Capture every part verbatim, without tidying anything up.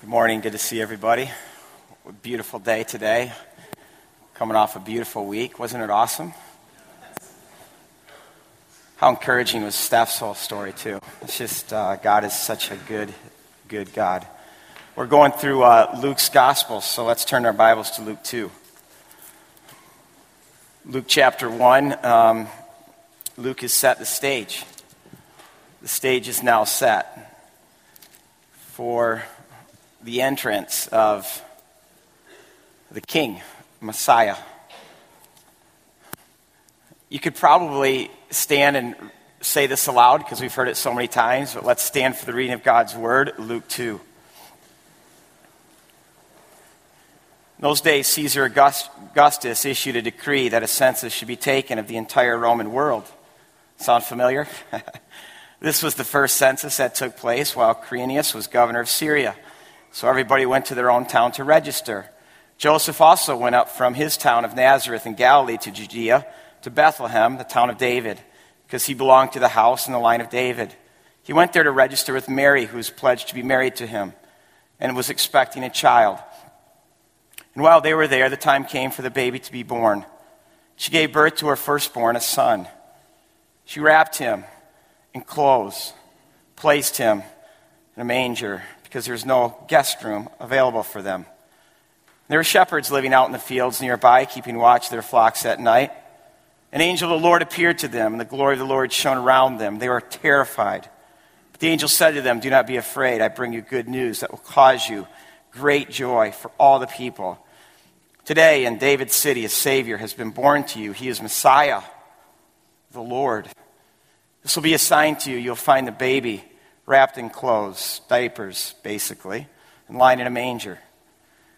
Good morning. Good to see everybody. A beautiful day today. Coming off a beautiful week. Wasn't it awesome? How encouraging was Steph's whole story, too. It's just uh, God is such a good, good God. We're going through uh, Luke's Gospel, so let's turn our Bibles to Luke two. Luke chapter one, um, Luke has set the stage. The stage is now set for the entrance of the King, Messiah. You could probably stand and say this aloud because we've heard it so many times, but let's stand for the reading of God's Word, Luke two. In those days, Caesar Augustus issued a decree that a census should be taken of the entire Roman world. Sound familiar? This was the first census that took place while Quirinius was governor of Syria. So everybody went to their own town to register. Joseph also went up from his town of Nazareth in Galilee to Judea, to Bethlehem, the town of David, because he belonged to the house and the line of David. He went there to register with Mary, who was pledged to be married to him, and was expecting a child. And while they were there, the time came for the baby to be born. She gave birth to her firstborn, a son. She wrapped him in clothes, placed him in a manger, because there was no guest room available for them. There were shepherds living out in the fields nearby, keeping watch of their flocks at night. An angel of the Lord appeared to them, and the glory of the Lord shone around them. They were terrified. But the angel said to them, "Do not be afraid. I bring you good news that will cause you great joy for all the people. Today in David's city, a Savior has been born to you. He is Messiah, the Lord. This will be a sign to you. You'll find the baby wrapped in clothes, diapers, basically, and lying in a manger."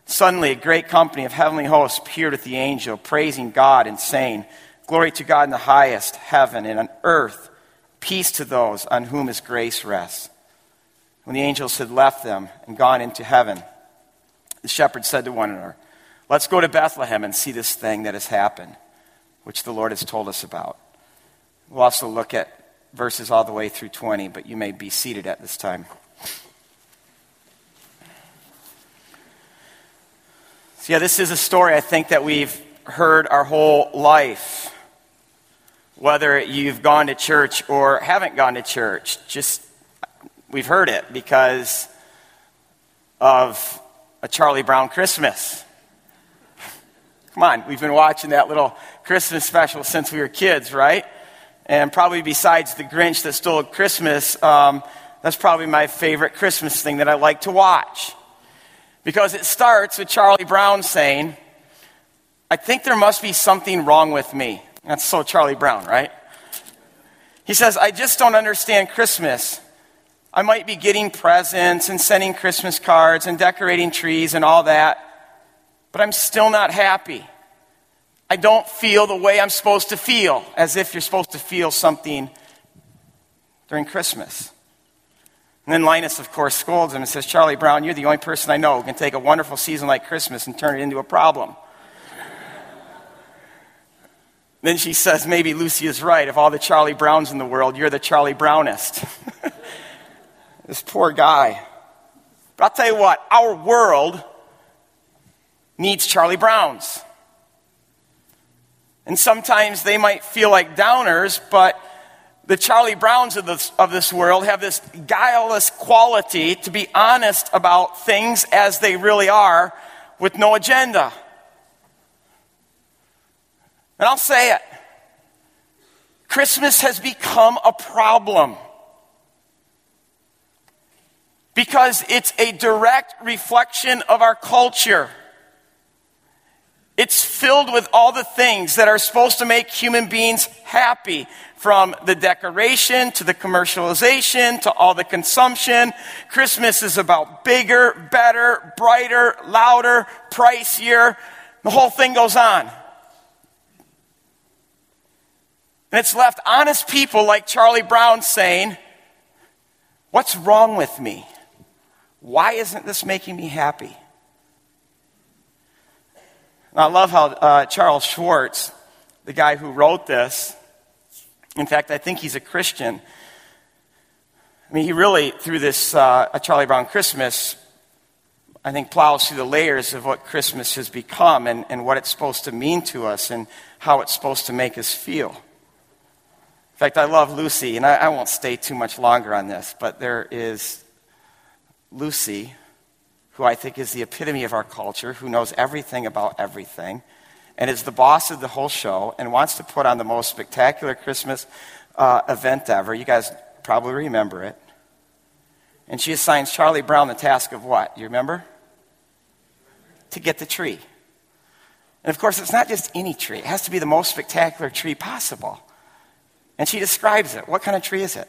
Suddenly, a great company of heavenly hosts appeared with the angel, praising God and saying, "Glory to God in the highest heaven, and on earth, peace to those on whom his grace rests." When the angels had left them and gone into heaven, the shepherds said to one another, "Let's go to Bethlehem and see this thing that has happened, which the Lord has told us about." We'll also look at verses all the way through twenty, but you may be seated at this time. So yeah, this is a story I think that we've heard our whole life. Whether you've gone to church or haven't gone to church, just we've heard it because of a Charlie Brown Christmas. Come on, we've been watching that little Christmas special since we were kids, right? And probably besides the Grinch that stole Christmas, um, that's probably my favorite Christmas thing that I like to watch. Because it starts with Charlie Brown saying, "I think there must be something wrong with me." That's so Charlie Brown, right? He says, "I just don't understand Christmas. I might be getting presents and sending Christmas cards and decorating trees and all that, but I'm still not happy. I don't feel the way I'm supposed to feel," as if you're supposed to feel something during Christmas. And then Linus, of course, scolds him and says, "Charlie Brown, you're the only person I know who can take a wonderful season like Christmas and turn it into a problem." Then she says, "Maybe Lucy is right. Of all the Charlie Browns in the world, you're the Charlie Brownest." This poor guy. But I'll tell you what, our world needs Charlie Browns. And sometimes they might feel like downers, but the Charlie Browns of this, of this world have this guileless quality to be honest about things as they really are with no agenda. And I'll say it. Christmas has become a problem. Because it's a direct reflection of our culture. It's filled with all the things that are supposed to make human beings happy. From the decoration, to the commercialization, to all the consumption. Christmas is about bigger, better, brighter, louder, pricier. The whole thing goes on. And it's left honest people like Charlie Brown saying, "What's wrong with me? Why isn't this making me happy?" And I love how uh, Charles Schwartz, the guy who wrote this, in fact, I think he's a Christian. I mean, he really, through this uh, A Charlie Brown Christmas, I think, plows through the layers of what Christmas has become and, and what it's supposed to mean to us and how it's supposed to make us feel. In fact, I love Lucy, and I, I won't stay too much longer on this, but there is Lucy, who I think is the epitome of our culture, who knows everything about everything, and is the boss of the whole show, and wants to put on the most spectacular Christmas uh, event ever. You guys probably remember it. And she assigns Charlie Brown the task of what? You remember? To get the tree. And of course, it's not just any tree. It has to be the most spectacular tree possible. And she describes it. What kind of tree is it?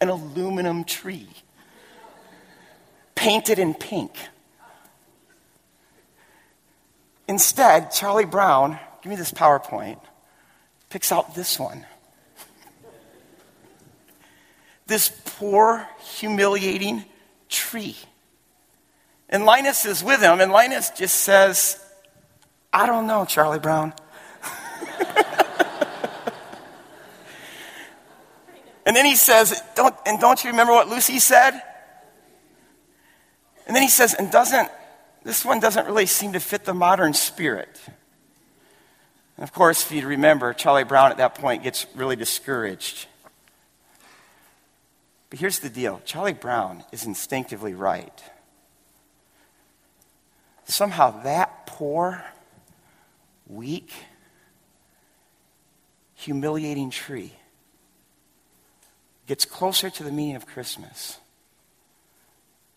An aluminum tree. Painted in pink. Instead, Charlie Brown, give me this PowerPoint, picks out this one. This poor, humiliating tree. And Linus is with him, and Linus just says, I don't know, Charlie Brown. And then he says, "Don't and don't you remember what Lucy said? And then he says, and doesn't, this one doesn't really seem to fit the modern spirit. And of course, if you remember, Charlie Brown at that point gets really discouraged. But here's the deal. Charlie Brown is instinctively right. Somehow that poor, weak, humiliating tree gets closer to the meaning of Christmas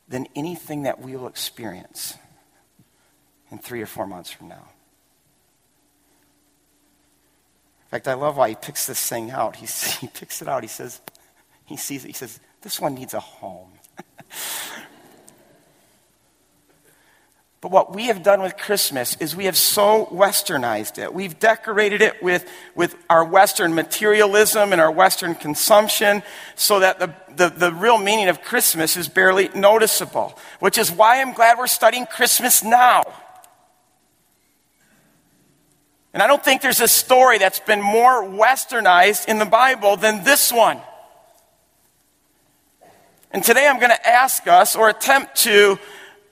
than anything that we will experience in three or four months from now. In fact, I love why he picks this thing out. He, he picks it out. He says... He sees it. He says, this one needs a home. But what we have done with Christmas is we have so westernized it. We've decorated it with, with our Western materialism and our Western consumption so that the, the, the real meaning of Christmas is barely noticeable, which is why I'm glad we're studying Christmas now. And I don't think there's a story that's been more westernized in the Bible than this one. And today I'm going to ask us, or attempt to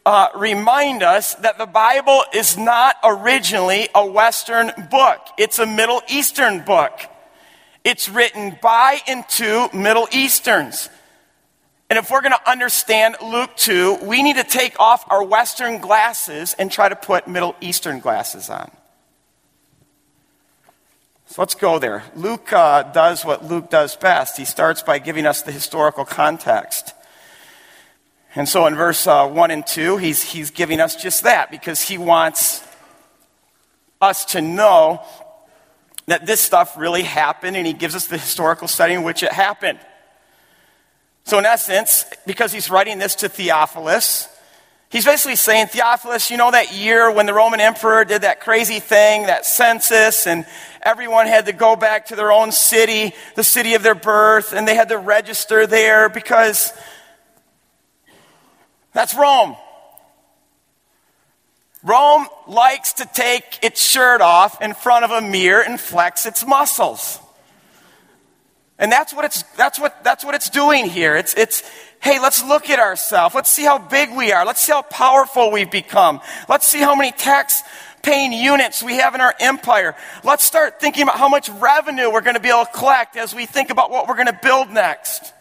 uh, remind us, that the Bible is not originally a Western book. It's a Middle Eastern book. It's written by and to Middle Easterns. And if we're going to understand Luke two, we need to take off our Western glasses and try to put Middle Eastern glasses on. So let's go there. Luke uh, does what Luke does best. He starts by giving us the historical context. And so in verse uh, one and two, he's, he's giving us just that, because he wants us to know that this stuff really happened, and he gives us the historical study in which it happened. So in essence, because he's writing this to Theophilus, he's basically saying, Theophilus, you know that year when the Roman emperor did that crazy thing, that census, and everyone had to go back to their own city, the city of their birth, and they had to register there because that's Rome. Rome likes to take its shirt off in front of a mirror and flex its muscles. And that's what it's that's what that's what it's doing here. It's it's hey, let's look at ourselves. Let's see how big we are. Let's see how powerful we've become. Let's see how many tax paying units we have in our empire. Let's start thinking about how much revenue we're going to be able to collect as we think about what we're going to build next.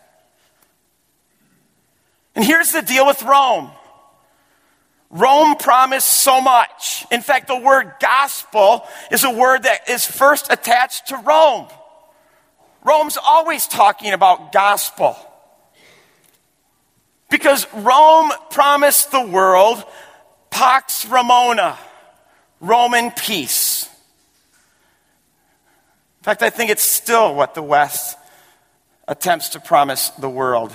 And here's the deal with Rome. Rome promised so much. In fact, the word gospel is a word that is first attached to Rome. Rome's always talking about gospel. Because Rome promised the world Pax Romana, Roman peace. In fact, I think it's still what the West attempts to promise the world.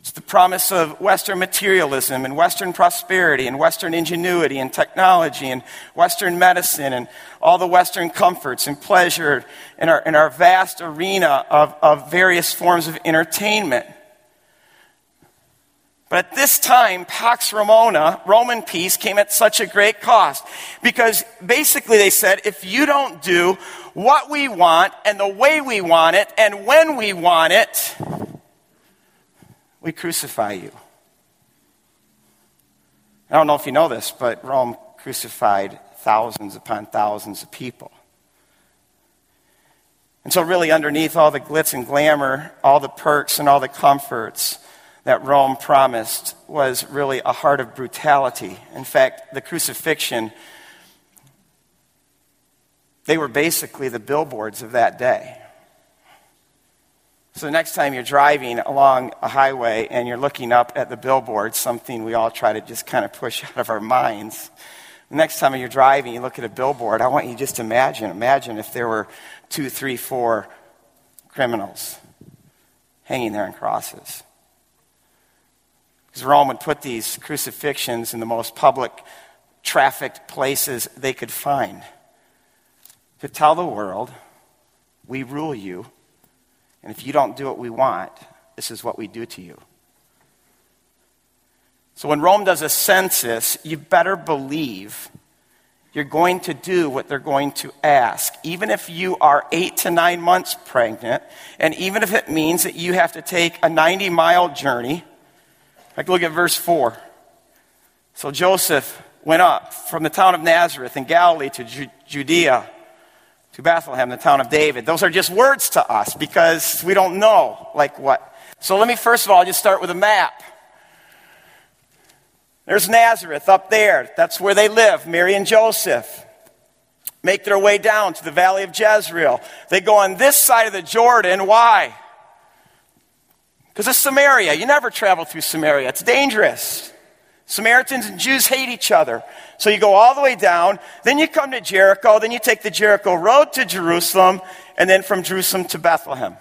It's the promise of Western materialism and Western prosperity and Western ingenuity and technology and Western medicine and all the Western comforts and pleasure in our, in our vast arena of, of various forms of entertainment. But at this time, Pax Romana, Roman peace, came at such a great cost. Because basically they said, if you don't do what we want and the way we want it and when we want it, we crucify you. I don't know if you know this, but Rome crucified thousands upon thousands of people. And so really underneath all the glitz and glamour, all the perks and all the comforts that Rome promised was really a heart of brutality. In fact, the crucifixion, they were basically the billboards of that day. So the next time you're driving along a highway and you're looking up at the billboards, something we all try to just kind of push out of our minds. The next time you're driving, you look at a billboard, I want you to just imagine. Imagine if there were two, three, four criminals hanging there on crosses. Because Rome would put these crucifixions in the most public, trafficked places they could find to tell the world, we rule you. And if you don't do what we want, this is what we do to you. So when Rome does a census, you better believe you're going to do what they're going to ask. Even if you are eight to nine months pregnant, and even if it means that you have to take a ninety-mile journey. Like, look at verse four. So Joseph went up from the town of Nazareth in Galilee to Ju- Judea, to Bethlehem, the town of David. Those are just words to us because we don't know, like what. So let me first of all just start with a map. There's Nazareth up there. That's where they live, Mary and Joseph. Make their way down to the valley of Jezreel. They go on this side of the Jordan. Why? Because it's Samaria. You never travel through Samaria. It's dangerous. Samaritans and Jews hate each other. So you go all the way down, then you come to Jericho, then you take the Jericho road to Jerusalem, and then from Jerusalem to Bethlehem.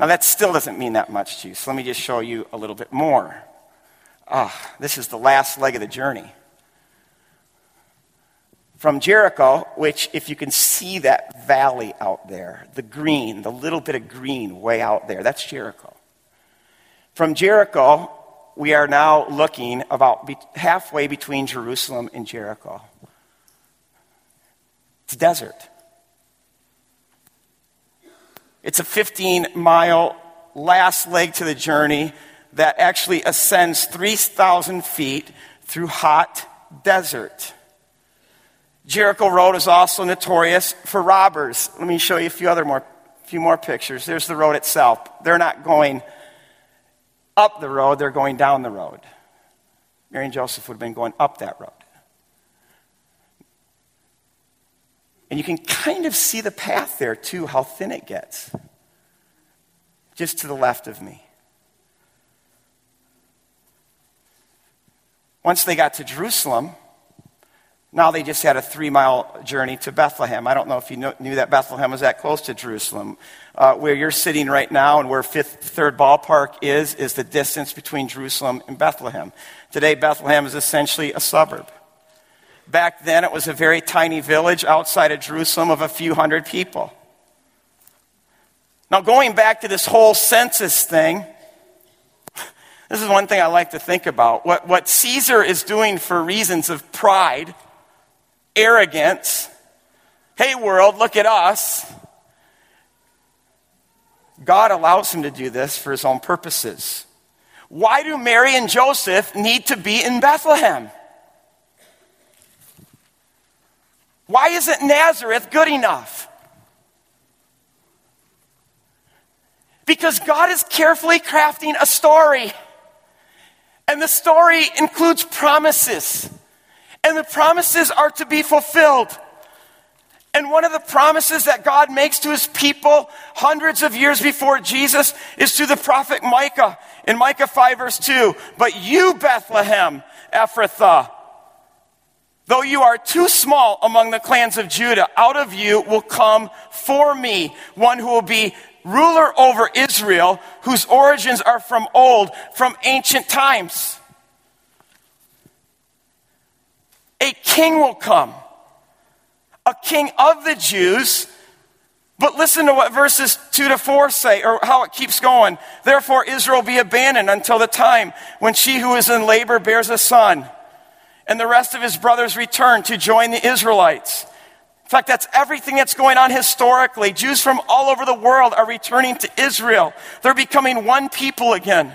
Now that still doesn't mean that much to you, so let me just show you a little bit more. Ah, this is the last leg of the journey. From Jericho, which if you can see that valley out there, the green, the little bit of green way out there, that's Jericho. From Jericho, we are now looking about be- halfway between Jerusalem and Jericho. It's desert. It's a fifteen-mile last leg to the journey that actually ascends three thousand feet through hot desert. Jericho Road is also notorious for robbers. Let me show you a few other more, few more pictures. There's the road itself. They're not going up the road, they're going down the road. Mary and Joseph would have been going up that road. And you can kind of see the path there, too, how thin it gets. Just to the left of me. Once they got to Jerusalem, now they just had a three-mile journey to Bethlehem. I don't know if you know, knew that Bethlehem was that close to Jerusalem. Uh, where you're sitting right now and where fifth, third ballpark is, is the distance between Jerusalem and Bethlehem. Today, Bethlehem is essentially a suburb. Back then, it was a very tiny village outside of Jerusalem of a few hundred people. Now, going back to this whole census thing, this is one thing I like to think about. What, what Caesar is doing for reasons of pride, arrogance, hey world, look at us. God allows him to do this for his own purposes. Why do Mary and Joseph need to be in Bethlehem? Why isn't Nazareth good enough? Because God is carefully crafting a story. And the story includes promises. And the promises are to be fulfilled. And one of the promises that God makes to his people hundreds of years before Jesus is to the prophet Micah. In Micah five verse two, but you, Bethlehem, Ephrathah, though you are too small among the clans of Judah, out of you will come for me one who will be ruler over Israel, whose origins are from old, from ancient times. A king will come. A king of the Jews. But listen to what verses two to four say, or how it keeps going. Therefore Israel be abandoned until the time when she who is in labor bears a son, and the rest of his brothers return to join the Israelites. In fact, that's everything that's going on historically. Jews from all over the world are returning to Israel. They're becoming one people again.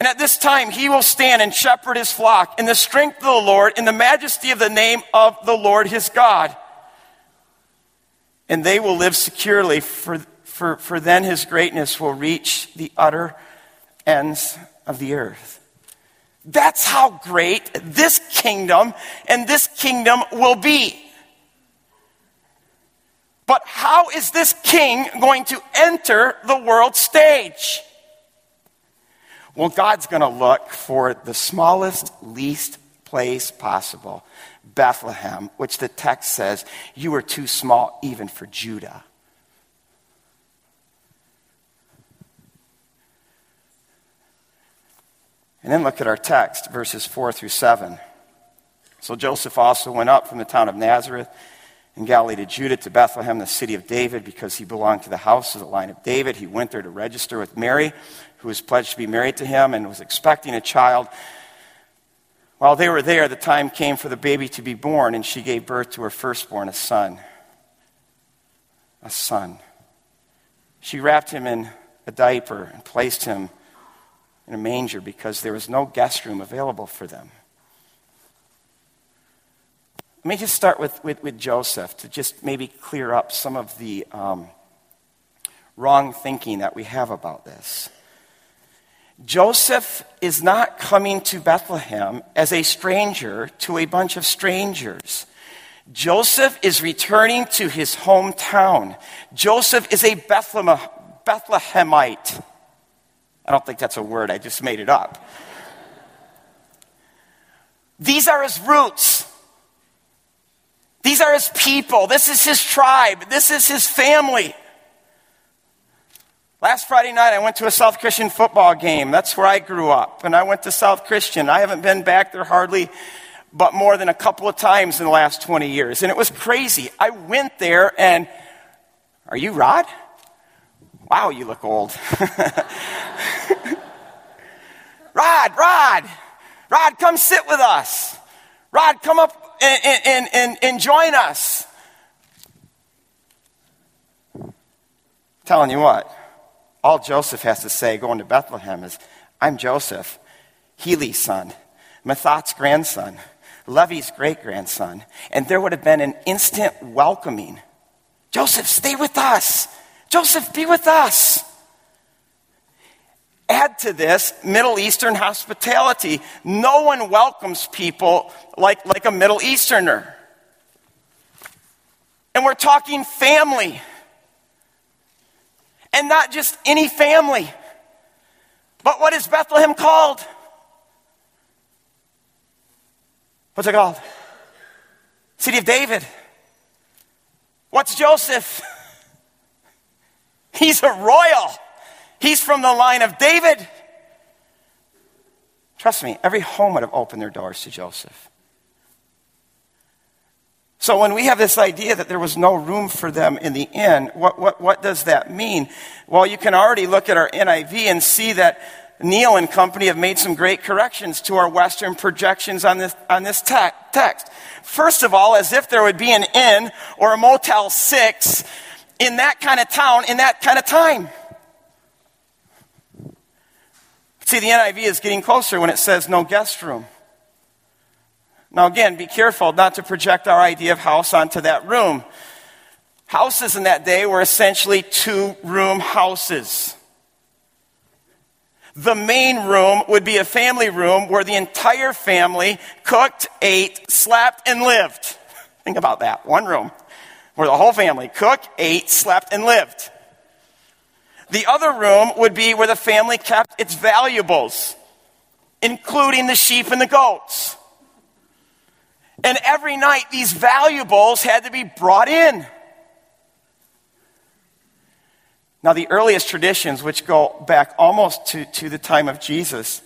And at this time he will stand and shepherd his flock in the strength of the Lord, in the majesty of the name of the Lord his God. And they will live securely, for, for, for then his greatness will reach the utter ends of the earth. That's how great this kingdom and this kingdom will be. But how is this king going to enter the world stage? Well, God's going to look for the smallest, least place possible. Bethlehem, which the text says, you were too small even for Judah. And then look at our text, verses four through seven. So Joseph also went up from the town of Nazareth in Galilee to Judah, to Bethlehem, the city of David, because he belonged to the house of the line of David. He went there to register with Mary, who was pledged to be married to him and was expecting a child. While they were there, the time came for the baby to be born, and she gave birth to her firstborn, a son. A son. She wrapped him in a diaper and placed him in a manger because there was no guest room available for them. Let me just start with, with, with Joseph to just maybe clear up some of the um, wrong thinking that we have about this. Joseph is not coming to Bethlehem as a stranger to a bunch of strangers. Joseph is returning to his hometown. Joseph is a Bethlehem, Bethlehemite. I don't think that's a word, I just made it up. These are his roots. These are his people. This is his tribe. This is his family. Last Friday night, I went to a South Christian football game. That's where I grew up. And I went to South Christian. I haven't been back there hardly, but more than a couple of times in the last twenty years. And it was crazy. I went there and, are you Rod? Wow, you look old. Rod, Rod, Rod, come sit with us. Rod, come up. And, and, and, and join us. I'm telling you what, all Joseph has to say going to Bethlehem is, I'm Joseph, Heli's son, Mathat's grandson, Levi's great-grandson. And there would have been an instant welcoming. Joseph, stay with us. Joseph, be with us. Add to this Middle Eastern hospitality. No one welcomes people like, like a Middle Easterner. And we're talking family. And not just any family. But what is Bethlehem called? What's it called? City of David. What's Joseph? He's a royal. He's from the line of David. Trust me, every home would have opened their doors to Joseph. So when we have this idea that there was no room for them in the inn, what, what, what does that mean? Well, you can already look at our N I V and see that Neil and company have made some great corrections to our Western projections on this, on this te- text. First of all, as if there would be an inn or a Motel six in that kind of town, in that kind of time. See, the N I V is getting closer when it says no guest room. Now again, be careful not to project our idea of house onto that room. Houses in that day were essentially two-room houses. The main room would be a family room where the entire family cooked, ate, slept, and lived. Think about that. One room where the whole family cooked, ate, slept, and lived. The other room would be where the family kept its valuables, including the sheep and the goats. And every night, these valuables had to be brought in. Now, the earliest traditions, which go back almost to, to the time of Jesus,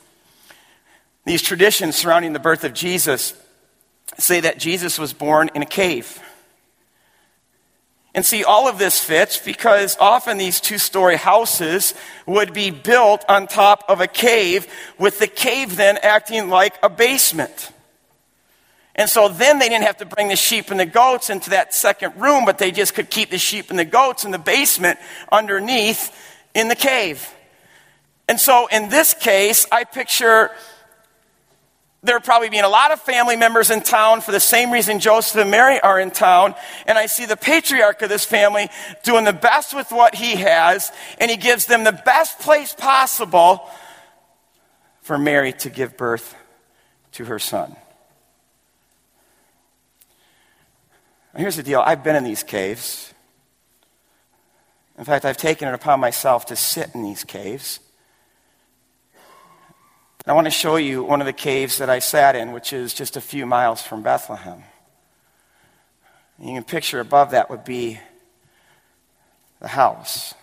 these traditions surrounding the birth of Jesus say that Jesus was born in a cave. And see, all of this fits because often these two-story houses would be built on top of a cave, with the cave then acting like a basement. And so then they didn't have to bring the sheep and the goats into that second room, but they just could keep the sheep and the goats in the basement underneath in the cave. And so in this case, I picture there probably being a lot of family members in town for the same reason Joseph and Mary are in town. And I see the patriarch of this family doing the best with what he has, and he gives them the best place possible for Mary to give birth to her son. Now, here's the deal. I've been in these caves. In fact, I've taken it upon myself to sit in these caves. I want to show you one of the caves that I sat in, which is just a few miles from Bethlehem. You can picture above that would be the house.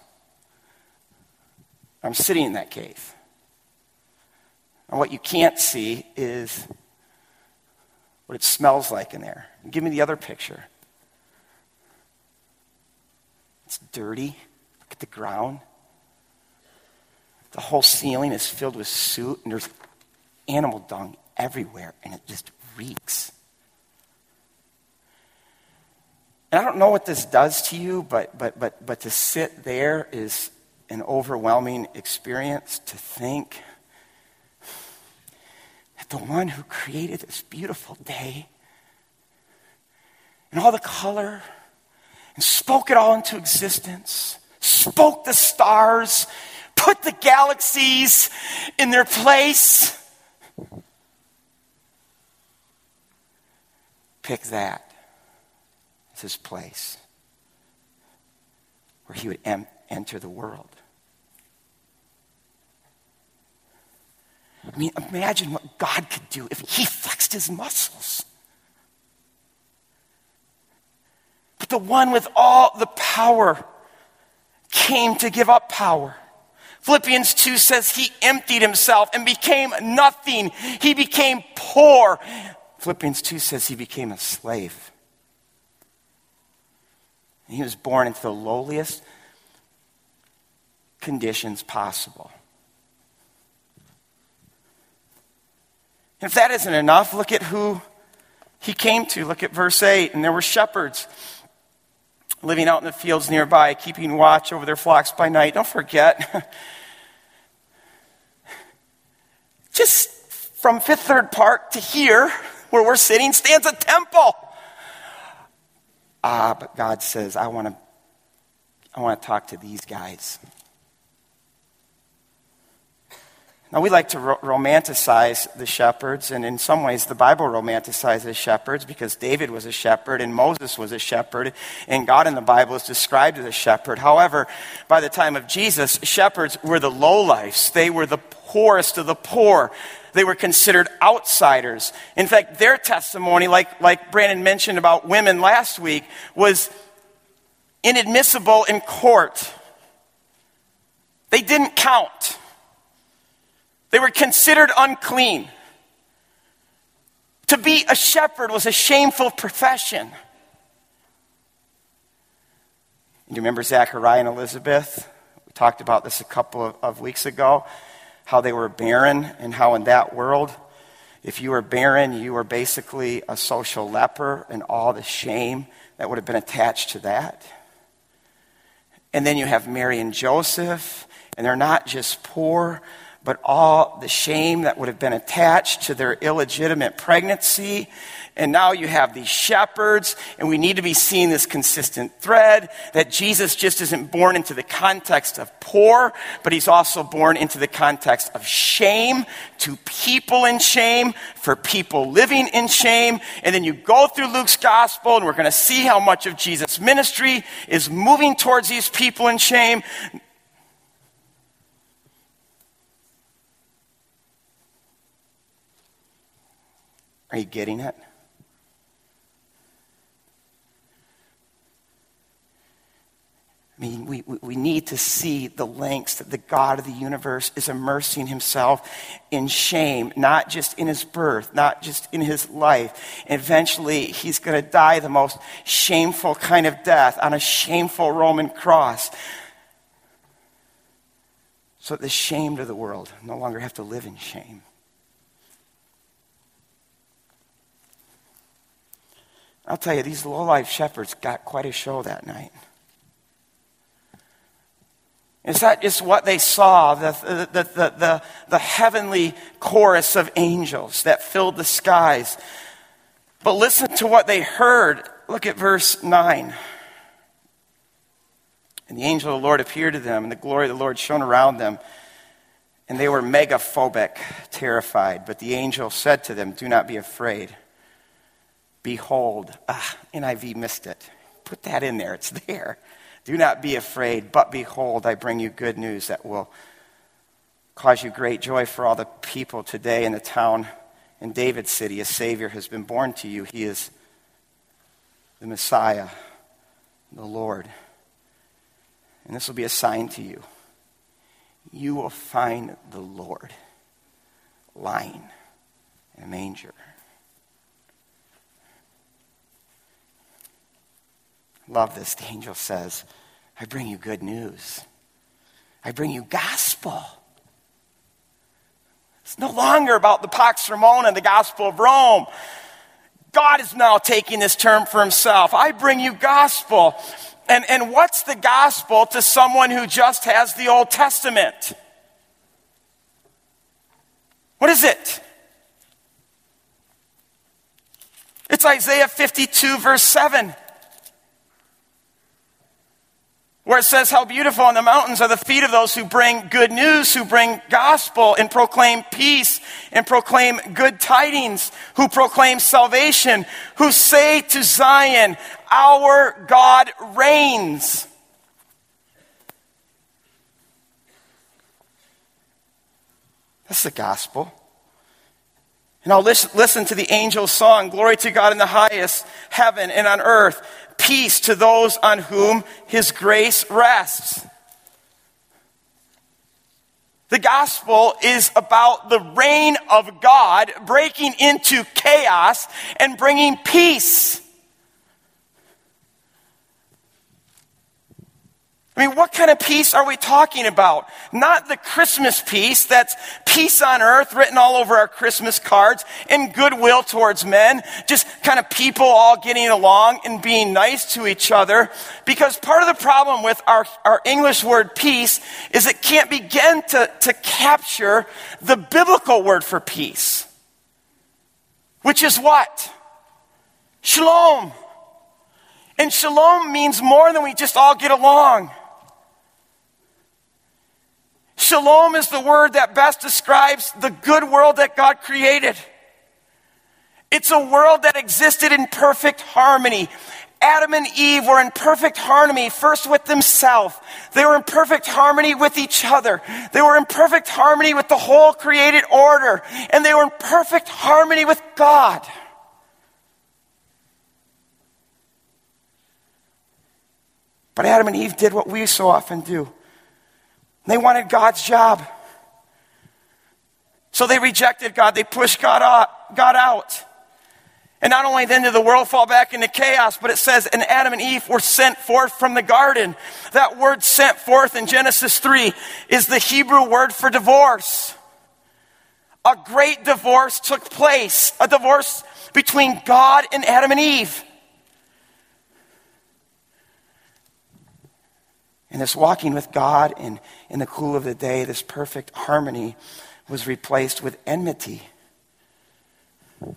I'm sitting in that cave. And what you can't see is what it smells like in there. Give me the other picture. It's dirty. Look at the ground. The whole ceiling is filled with soot, and there's animal dung everywhere, and it just reeks. And I don't know what this does to you, but but but but to sit there is an overwhelming experience, to think that the one who created this beautiful day and all the color and spoke it all into existence, spoke the stars, put the galaxies in their place. Pick that as his place where he would em- enter the world. I mean, imagine what God could do if he flexed his muscles. But the one with all the power came to give up power. Philippians two says he emptied himself and became nothing. He became poor. Philippians two says he became a slave. And he was born into the lowliest conditions possible. And if that isn't enough, look at who he came to. Look at verse eight. And there were shepherds living out in the fields nearby, keeping watch over their flocks by night. Don't forget, just from Fifth Third Park to here, where we're sitting, stands a temple. Ah, but God says, I want to I want to talk to these guys. Now, we like to ro- romanticize the shepherds, and in some ways, the Bible romanticizes shepherds because David was a shepherd, and Moses was a shepherd, and God in the Bible is described as a shepherd. However, by the time of Jesus, shepherds were the lowlifes. They were the poorest of the poor. They were considered outsiders. In fact, their testimony, like, like Brandon mentioned about women last week, was inadmissible in court. They didn't count. They were considered unclean. To be a shepherd was a shameful profession. You remember Zechariah and Elizabeth? We talked about this a couple of, of weeks ago, how they were barren, and how in that world, if you were barren, you were basically a social leper, and all the shame that would have been attached to that. And then you have Mary and Joseph, and they're not just poor, but all the shame that would have been attached to their illegitimate pregnancy. And now you have these shepherds, and we need to be seeing this consistent thread that Jesus just isn't born into the context of poor, but he's also born into the context of shame, to people in shame, for people living in shame. And then you go through Luke's gospel, and we're going to see how much of Jesus' ministry is moving towards these people in shame. Are you getting it? I mean, we, we need to see the lengths that the God of the universe is immersing himself in shame, not just in his birth, not just in his life. And eventually, he's going to die the most shameful kind of death on a shameful Roman cross, so that the shamed of the world no longer have to live in shame. I'll tell you, these lowlife shepherds got quite a show that night. It's not just what they saw, the, the, the, the, the heavenly chorus of angels that filled the skies. But listen to what they heard. Look at verse nine. And the angel of the Lord appeared to them, and the glory of the Lord shone around them. And they were megaphobic, terrified. But the angel said to them, do not be afraid. Behold. Ah, N I V missed it. Put that in there. It's there. Do not be afraid, but behold, I bring you good news that will cause you great joy for all the people. Today in the town in David's city, a Savior has been born to you. He is the Messiah, the Lord. And this will be a sign to you. You will find the Lord lying in a manger. Love this. The angel says, I bring you good news. I bring you gospel. It's no longer about the Pax Romana, the gospel of Rome. God is now taking this term for himself. I bring you gospel. And, and what's the gospel to someone who just has the Old Testament? What is it? It's Isaiah fifty-two, verse seven. Where it says, how beautiful on the mountains are the feet of those who bring good news, who bring gospel and proclaim peace and proclaim good tidings, who proclaim salvation, who say to Zion, our God reigns. That's the gospel. And I'll listen to the angel's song, glory to God in the highest heaven and on earth. Peace to those on whom his grace rests. The gospel is about the reign of God breaking into chaos and bringing peace. I mean, what kind of peace are we talking about? Not the Christmas peace that's peace on earth written all over our Christmas cards and goodwill towards men, just kind of people all getting along and being nice to each other. Because part of the problem with our, our English word peace is it can't begin to, to capture the biblical word for peace, which is what? Shalom. And shalom means more than we just all get along. Shalom is the word that best describes the good world that God created. It's a world that existed in perfect harmony. Adam and Eve were in perfect harmony, first with themselves. They were in perfect harmony with each other. They were in perfect harmony with the whole created order. And they were in perfect harmony with God. But Adam and Eve did what we so often do. They wanted God's job. So they rejected God. They pushed God out, God out. And not only then did the world fall back into chaos, but it says, and Adam and Eve were sent forth from the garden. That word sent forth in Genesis three is the Hebrew word for divorce. A great divorce took place. A divorce between God and Adam and Eve. And this walking with God in, in the cool of the day, this perfect harmony was replaced with enmity. And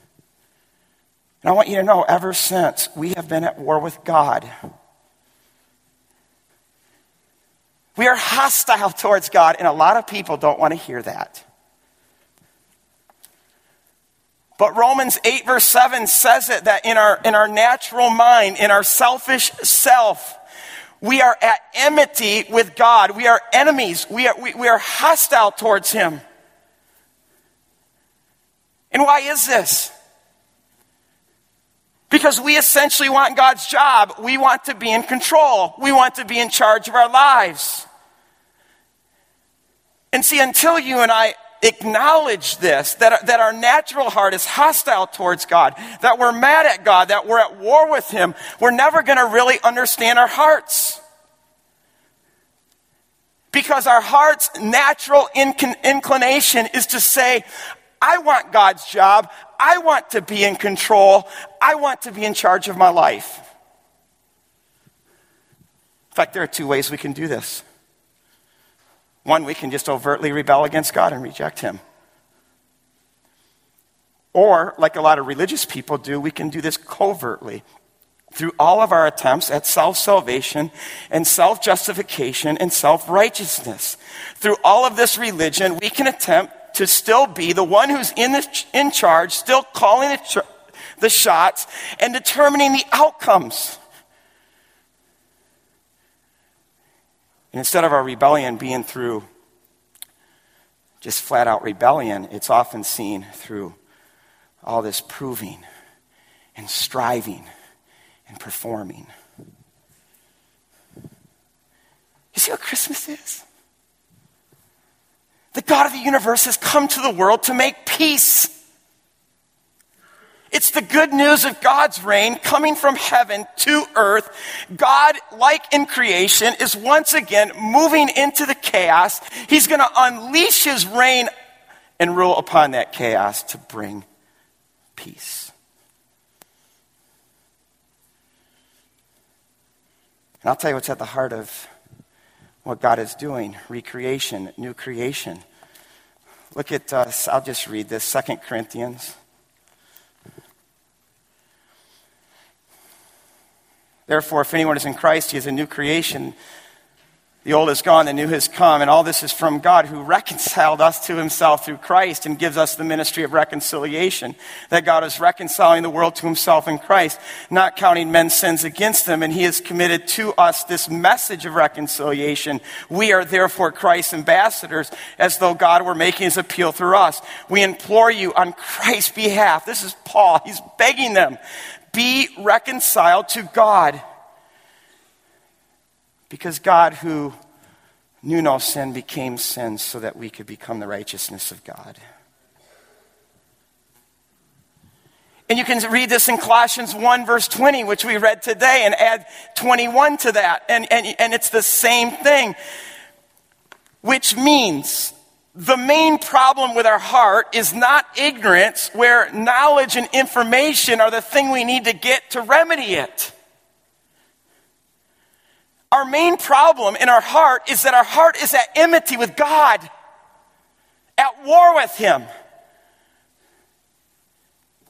I want you to know, ever since, we have been at war with God. We are hostile towards God, and a lot of people don't want to hear that. But Romans eight verse seven says it, that in our, in our natural mind, in our selfish self, we are at enmity with God. We are enemies. We are, we, we are hostile towards him. And why is this? Because we essentially want God's job. We want to be in control. We want to be in charge of our lives. And see, until you and I acknowledge this, that, that our natural heart is hostile towards God, that we're mad at God, that we're at war with him, we're never going to really understand our hearts. Because our heart's natural inc- inclination is to say, I want God's job, I want to be in control, I want to be in charge of my life. In fact, there are two ways we can do this. One, we can just overtly rebel against God and reject him. Or, like a lot of religious people do, we can do this covertly through all of our attempts at self-salvation and self-justification and self-righteousness. Through all of this religion, we can attempt to still be the one who's in, the, in charge, still calling the, tr- the shots and determining the outcomes. And instead of our rebellion being through just flat-out rebellion, it's often seen through all this proving and striving and performing. You see what Christmas is? The God of the universe has come to the world to make peace. It's the good news of God's reign coming from heaven to earth. God, like in creation, is once again moving into the chaos. He's going to unleash his reign and rule upon that chaos to bring peace. And I'll tell you what's at the heart of what God is doing. Recreation, new creation. Look at us. I'll just read this. Second Corinthians. Therefore, if anyone is in Christ, he is a new creation. The old is gone, the new has come. And all this is from God, who reconciled us to himself through Christ and gives us the ministry of reconciliation. That God is reconciling the world to himself in Christ, not counting men's sins against them. And he has committed to us this message of reconciliation. We are therefore Christ's ambassadors, as though God were making his appeal through us. We implore you on Christ's behalf. This is Paul. He's begging them. Be reconciled to God, because God, who knew no sin, became sin so that we could become the righteousness of God. And you can read this in Colossians one, verse twenty, which we read today, and add twenty-one to that. And, and, and it's the same thing, which means the main problem with our heart is not ignorance, where knowledge and information are the thing we need to get to remedy it. Our main problem in our heart is that our heart is at enmity with God, at war with him.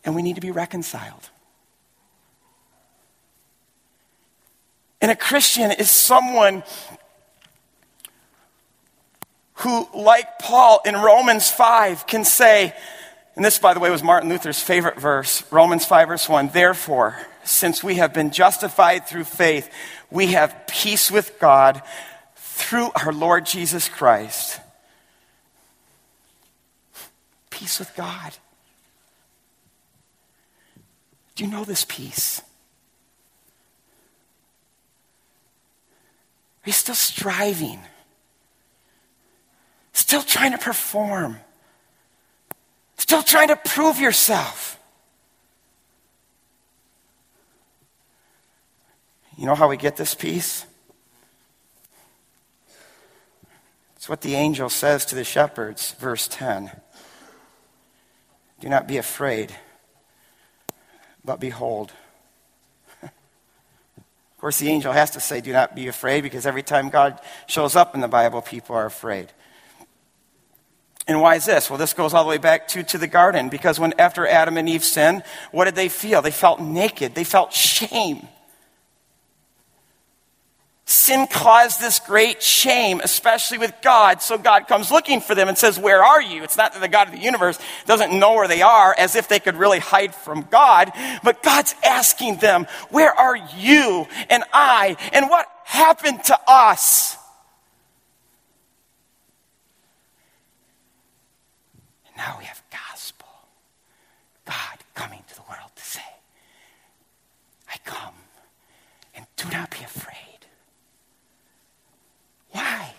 And we need to be reconciled. And a Christian is someone who, like Paul in Romans five, can say, and this, by the way, was Martin Luther's favorite verse, Romans five, verse one, therefore, since we have been justified through faith, we have peace with God through our Lord Jesus Christ. Peace with God. Do you know this peace? Are you still striving? Still trying to perform. Still trying to prove yourself. You know how we get this peace? It's what the angel says to the shepherds, verse ten. Do not be afraid, but behold. Of course, the angel has to say, do not be afraid, because every time God shows up in the Bible, people are afraid. And why is this? Well, this goes all the way back to, to the garden, because when after Adam and Eve sinned, what did they feel? They felt naked. They felt shame. Sin caused this great shame, especially with God. So God comes looking for them and says, where are you? It's not that the God of the universe doesn't know where they are, as if they could really hide from God. But God's asking them, where are you and I? And what happened to us? Now we have gospel. God coming to the world to say, I come and do not be afraid. Why?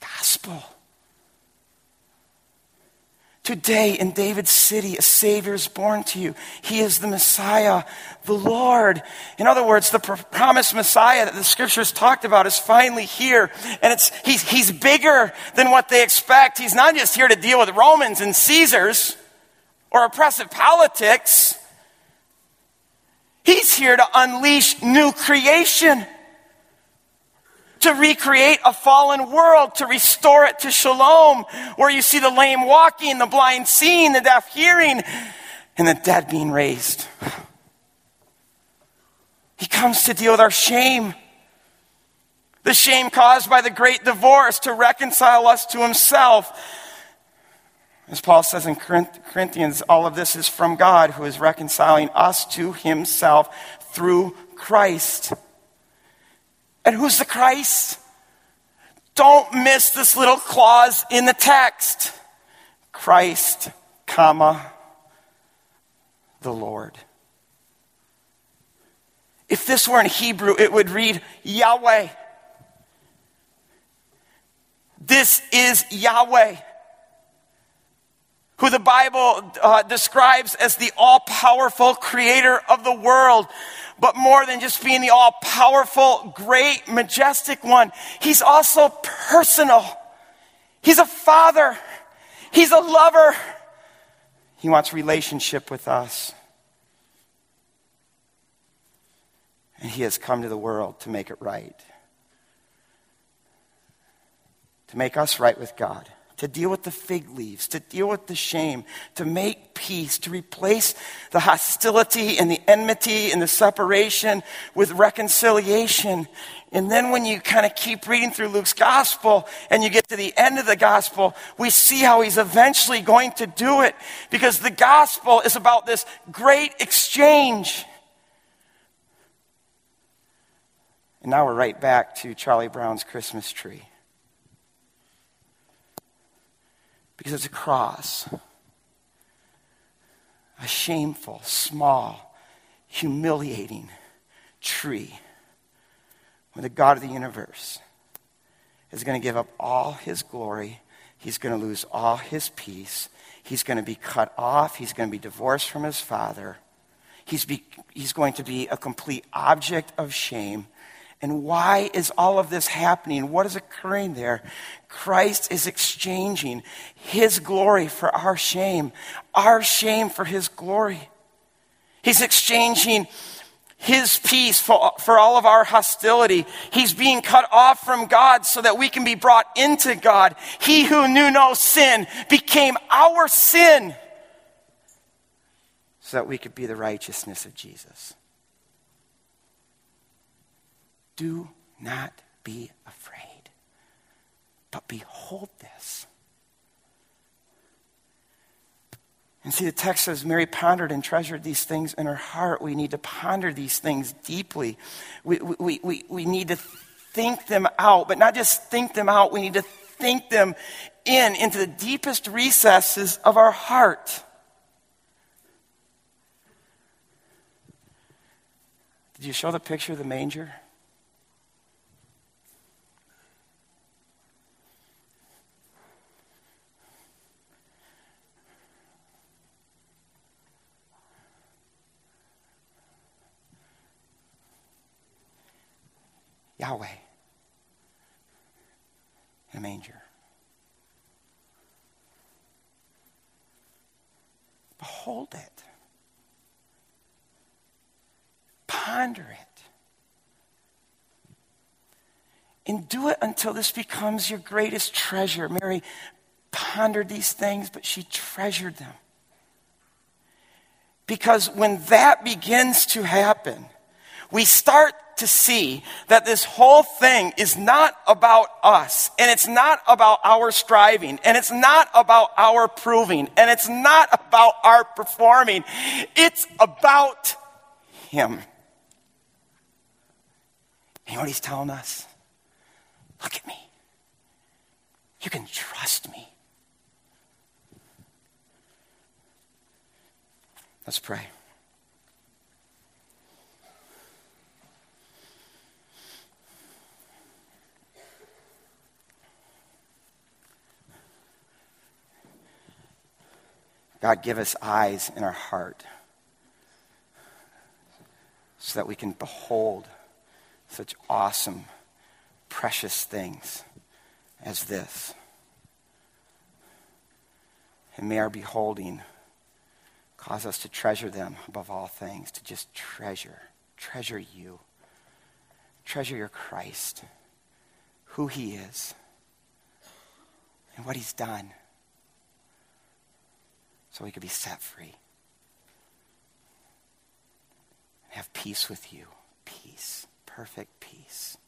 Gospel. Today in David's city, a Savior is born to you. He is the Messiah, the Lord. In other words, the promised Messiah that the Scriptures talked about is finally here. And it's he's, he's bigger than what they expect. He's not just here to deal with Romans and Caesars or oppressive politics. He's here to unleash new creation. to recreate a fallen world, to restore it to shalom, where you see the lame walking, the blind seeing, the deaf hearing, and the dead being raised. He comes to deal with our shame, the shame caused by the great divorce, to reconcile us to himself. As Paul says in Corinthians, all of this is from God, who is reconciling us to himself through Christ. And who's the Christ? Don't miss this little clause in the text. Christ, comma, the Lord. If this were in Hebrew, it would read Yahweh. This is Yahweh, who the Bible uh, describes as the all-powerful creator of the world. But more than just being the all-powerful, great, majestic one, he's also personal. He's a father. He's a lover. He wants relationship with us. And he has come to the world to make it right, to make us right with God, to deal with the fig leaves, to deal with the shame, to make peace, to replace the hostility and the enmity and the separation with reconciliation. And then when you kind of keep reading through Luke's gospel and you get to the end of the gospel, we see how he's eventually going to do it, because the gospel is about this great exchange. And now we're right back to Charlie Brown's Christmas tree. Because it's a cross, a shameful, small, humiliating tree where the God of the universe is going to give up all his glory. He's going to lose all his peace. He's going to be cut off. He's going to be divorced from his father. He's, be, he's going to be a complete object of shame. And why is all of this happening? What is occurring there? Christ is exchanging his glory for our shame, our shame for his glory. He's exchanging his peace for, for all of our hostility. He's being cut off from God so that we can be brought into God. He who knew no sin became our sin so that we could be the righteousness of Jesus. Do not be afraid, but behold this. And see, the text says, Mary pondered and treasured these things in her heart. We need to ponder these things deeply. We, we, we, we need to think them out, but not just think them out. We need to think them in, into the deepest recesses of our heart. Did you show the picture of the manger? Yahweh in a manger. Behold it. Ponder it. And do it until this becomes your greatest treasure. Mary pondered these things, but she treasured them. Because when that begins to happen, we start to see that this whole thing is not about us, and it's not about our striving, and it's not about our proving, and it's not about our performing. It's about him. You know what he's telling us? Look at me. You can trust me. Let's pray. God, give us eyes in our heart so that we can behold such awesome, precious things as this. And may our beholding cause us to treasure them above all things, to just treasure, treasure you, treasure your Christ, who he is and what he's done so we could be set free and have peace with you. Peace, perfect peace.